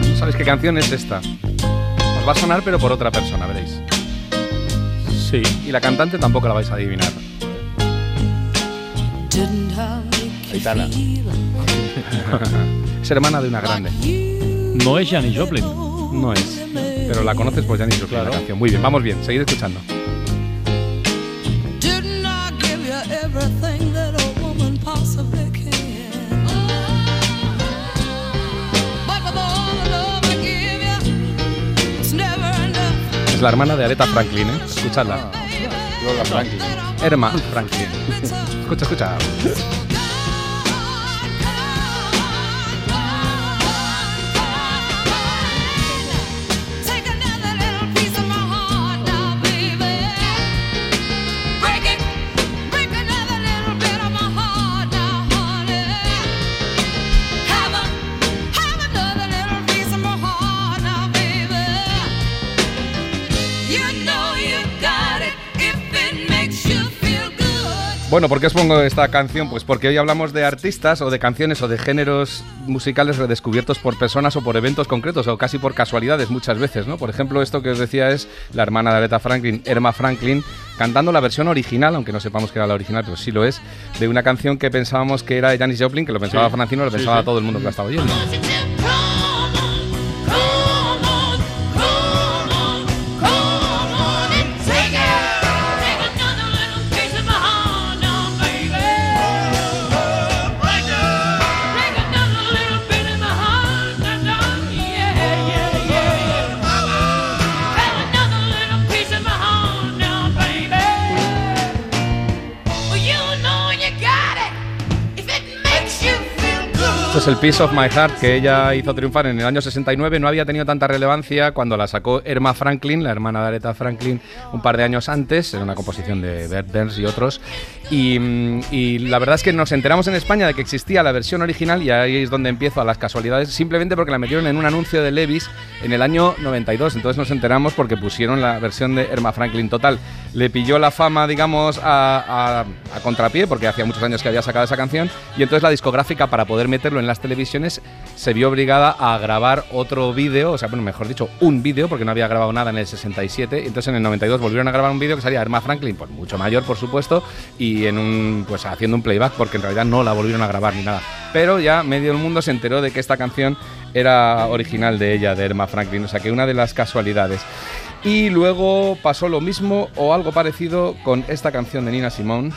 ¿No sabes qué canción es esta? Os va a sonar, pero por otra persona, veréis. Sí. Y la cantante tampoco la vais a adivinar. Aitana. Es hermana de una grande. No es Janis Joplin. No es. Pero la conoces por Janis Joplin, claro. La canción. Muy bien, vamos bien, seguid escuchando. Es la hermana de Aretha Franklin, ¿eh? Escuchadla. Ah, Lola Franklin. Herma Franklin. Escucha, escucha. Bueno, ¿por qué os pongo esta canción? Pues porque hoy hablamos de artistas o de canciones o de géneros musicales redescubiertos por personas o por eventos concretos o casi por casualidades muchas veces, ¿no? Por ejemplo, esto que os decía es la hermana de Aretha Franklin, Erma Franklin, cantando la versión original, aunque no sepamos que era la original, pero sí lo es, de una canción que pensábamos que era de Janis Joplin, que lo pensaba sí, Francino, lo sí, pensaba sí. todo el mundo que la estaba oyendo. Este es el Piece of My Heart que ella hizo triunfar en el año sesenta y nueve. No había tenido tanta relevancia cuando la sacó Erma Franklin, la hermana de Aretha Franklin, un par de años antes. Era una composición de Bert Burns y otros. Y, y la verdad es que nos enteramos en España de que existía la versión original y ahí es donde empiezo a las casualidades, simplemente porque la metieron en un anuncio de Levi's en el año noventa y dos. Entonces nos enteramos porque pusieron la versión de Erma Franklin total. Le pilló la fama, digamos, a, a, a contrapié, porque hacía muchos años que había sacado esa canción. Y entonces la discográfica, para poder meterlo en en las televisiones, se vio obligada a grabar otro vídeo, o sea, bueno, mejor dicho, un vídeo, porque no había grabado nada en el sesenta y siete, entonces en el noventa y dos volvieron a grabar un vídeo que salía Erma Franklin, pues mucho mayor, por supuesto, y en un, pues haciendo un playback, porque en realidad no la volvieron a grabar ni nada. Pero ya medio el mundo se enteró de que esta canción era original de ella, de Erma Franklin, o sea, que una de las casualidades. Y luego pasó lo mismo, o algo parecido, con esta canción de Nina Simone.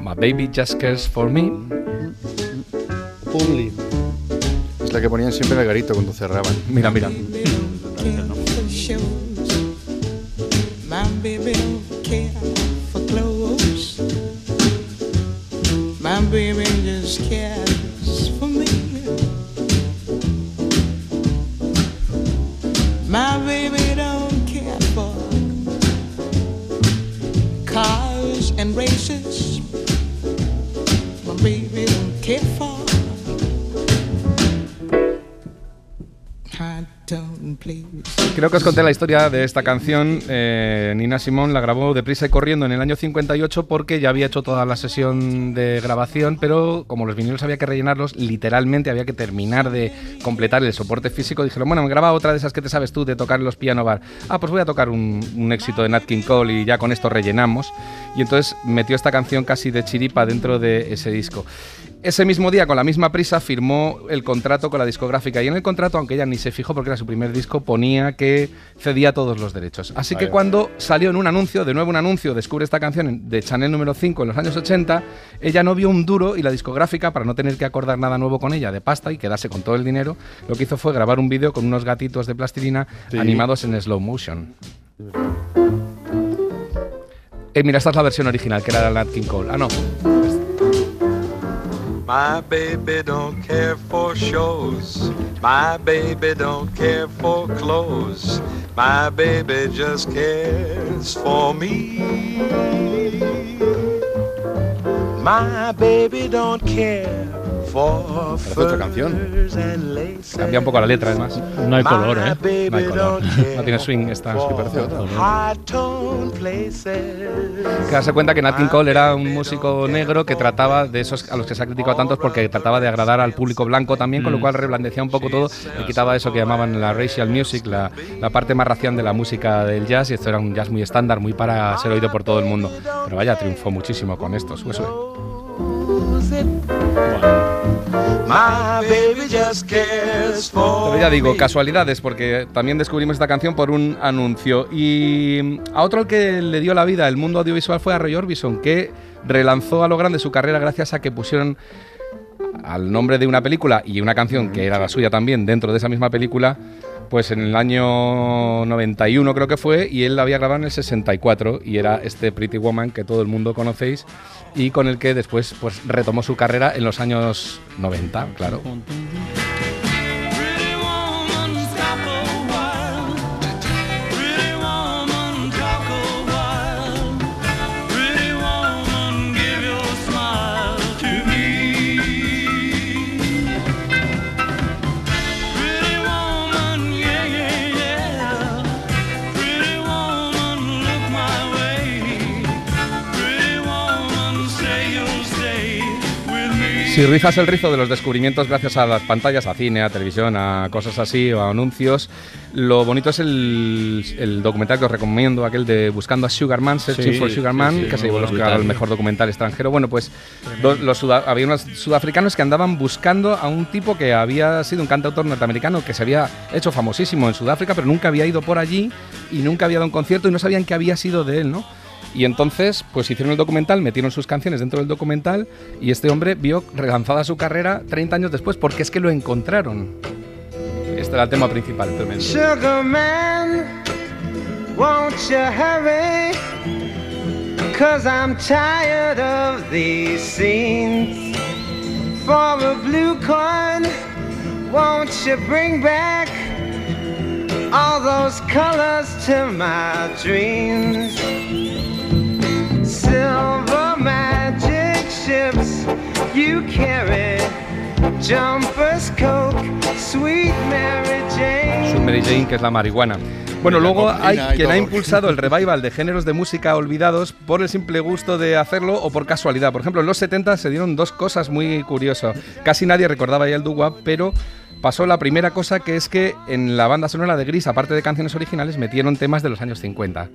My baby just cares for me. Only. Es la que ponían siempre en el garito cuando cerraban. Mira, mira. please. Creo que os conté la historia de esta canción. Eh, Nina Simone la grabó deprisa y corriendo en el año cincuenta y ocho porque ya había hecho toda la sesión de grabación, pero como los vinilos había que rellenarlos, literalmente había que terminar de completar el soporte físico. Dijeron, bueno, me graba otra de esas que te sabes tú de tocar los piano bar. Ah, pues voy a tocar un, un éxito de Nat King Cole y ya con esto rellenamos. Y entonces metió esta canción casi de chiripa dentro de ese disco. Ese mismo día, con la misma prisa, firmó el contrato con la discográfica. Y en el contrato, aunque ella ni se fijó porque era su primer disco, ponía que cedía todos los derechos. Así que cuando salió en un anuncio, de nuevo un anuncio, descubre esta canción de Chanel número cinco en los años ochenta, ella no vio un duro y la discográfica, para no tener que acordar nada nuevo con ella de pasta y quedarse con todo el dinero, lo que hizo fue grabar un vídeo con unos gatitos de plastilina sí. animados en slow motion. Eh, mira, esta es la versión original, que era la Nat King Cole. Ah, no. My baby don't care for shows. My baby don't care for clothes. My baby just cares for me. My baby don't care for furs and laces. Cambia un poco la letra, además. No hay color, ¿eh? No hay color. No tiene swing esta. Sí, parece otra. Que darse cuenta que Nat King Cole era un músico negro que trataba de esos a los que se ha criticado tantos porque trataba de agradar al público blanco también, mm. con lo cual reblandecía un poco todo y quitaba eso que llamaban la racial music, la, la parte más racial de la música del jazz, y esto era un jazz muy estándar, muy para ser oído por todo el mundo. Pero vaya, triunfó muchísimo con esto, su eso. Pero ya digo, casualidades, porque también descubrimos esta canción por un anuncio. Y a otro al que le dio la vida el mundo audiovisual fue a Roy Orbison, que relanzó a lo grande su carrera gracias a que pusieron al nombre de una película y una canción que era la suya también dentro de esa misma película. Pues en el año noventa y uno creo que fue, y él la había grabado en el sesenta y cuatro, y era este Pretty Woman que todo el mundo conocéis y con el que después pues retomó su carrera en los años noventa, claro. Si rizas el rizo de los descubrimientos gracias a las pantallas, a cine, a televisión, a cosas así o a anuncios, lo bonito es el, el documental que os recomiendo, aquel de Buscando a Sugar Man, Searching sí, for Sugar Man, sí, sí, que se llevó el Oscar al mejor documental extranjero. Bueno, pues do, los suda, había unos sudafricanos que andaban buscando a un tipo que había sido un cantautor norteamericano que se había hecho famosísimo en Sudáfrica, pero nunca había ido por allí y nunca había dado un concierto y no sabían qué había sido de él, ¿no? Y entonces, pues hicieron el documental, metieron sus canciones dentro del documental y este hombre vio relanzada su carrera treinta años después, porque es que lo encontraron. Este era el tema principal, tremendo. Sugar man, won't you hurry, 'cause I'm tired of these scenes. For a blue coin, won't you bring back all those colors to my dreams. Silver magic ships you carry, jumpers, coke, sweet Mary Jane. Su Mary Jane, que es la marihuana. Bueno, luego hay quien ha impulsado el revival de géneros de música olvidados por el simple gusto de hacerlo o por casualidad. Por ejemplo, en los setenta se dieron dos cosas muy curiosas. Casi nadie recordaba ya el doo-wop, pero pasó la primera cosa, que es que en la banda sonora de Gris, aparte de canciones originales, metieron temas de los años cincuenta.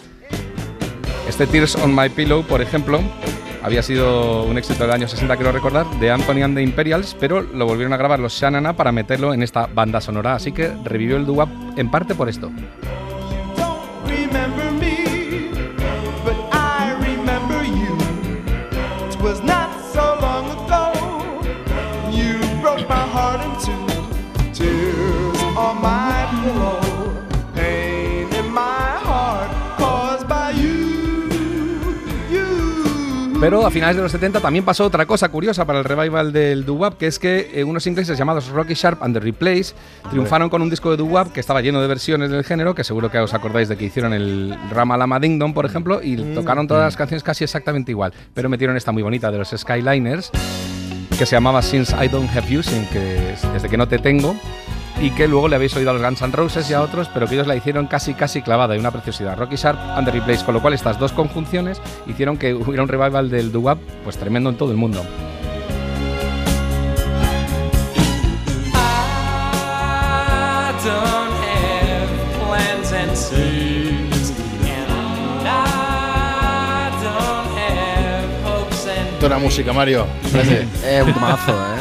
Este Tears on My Pillow, por ejemplo, había sido un éxito del año sesenta, quiero recordar, de Anthony and the Imperials, pero lo volvieron a grabar los Shanana para meterlo en esta banda sonora, así que revivió el doo-wop en parte por esto. Pero a finales de los setenta también pasó otra cosa curiosa para el revival del doo-wop, que es que unos ingleses llamados Rocky Sharp and the Replays triunfaron con un disco de doo-wop que estaba lleno de versiones del género, que seguro que os acordáis de que hicieron el Rama Lama Ding Dong, por ejemplo, y tocaron todas las canciones casi exactamente igual, pero metieron esta muy bonita de los Skyliners, que se llamaba Since I Don't Have You, sin que, desde que no te tengo, y que luego le habéis oído a los Guns N' Roses y a otros, pero que ellos la hicieron casi casi clavada y una preciosidad. Rock y Sharp and the Replays, con lo cual estas dos conjunciones hicieron que hubiera un revival del doo-wop pues tremendo en todo el mundo. Toda la música, Mario. Gracias. Es un mazo, ¿eh?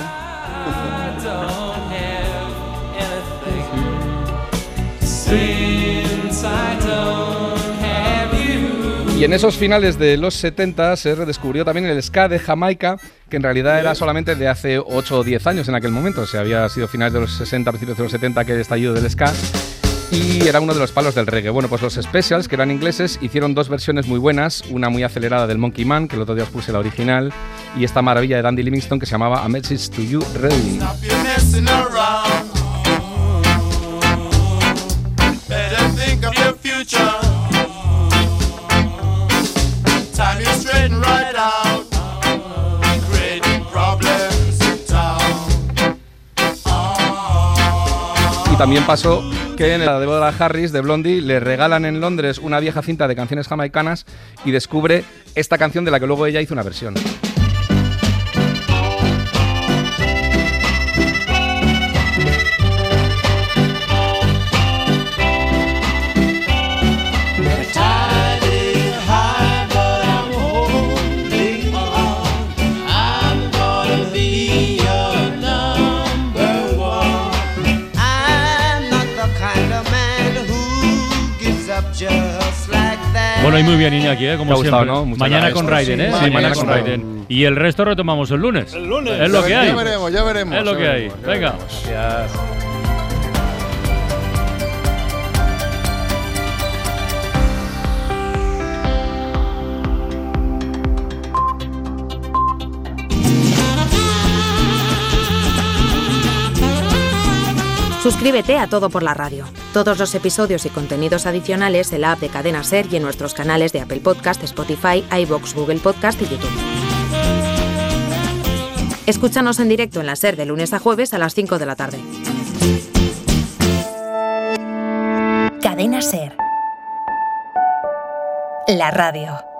Y en esos finales de los setenta se redescubrió también el ska de Jamaica, que en realidad era solamente de hace ocho o diez años en aquel momento. O sea, había sido finales de los sesenta, principios de los setenta que estallido del ska, y era uno de los palos del reggae. Bueno, pues los Specials, que eran ingleses, hicieron dos versiones muy buenas, una muy acelerada del Monkey Man, que el otro día os puse la original, y esta maravilla de Dandy Livingston que se llamaba A Message to You, Ready. Y también pasó que en la de boda Harris de Blondie le regalan en Londres una vieja cinta de canciones jamaicanas y descubre esta canción de la que luego ella hizo una versión. Bueno, y muy bien, Iñaki, ¿eh? Como siempre. Gustado, ¿no? Mañana con Raiden, ¿eh? Sí, mañana, mañana con Raiden. Y el resto retomamos el lunes. El lunes. Es lo que hay. Ya veremos, ya veremos. Es lo que hay. Venga. Gracias. Suscríbete a Todo por la Radio. Todos los episodios y contenidos adicionales en la app de Cadena Ser y en nuestros canales de Apple Podcast, Spotify, iVoox, Google Podcast y YouTube. Escúchanos en directo en la Ser de lunes a jueves a las cinco de la tarde. Cadena Ser. La radio.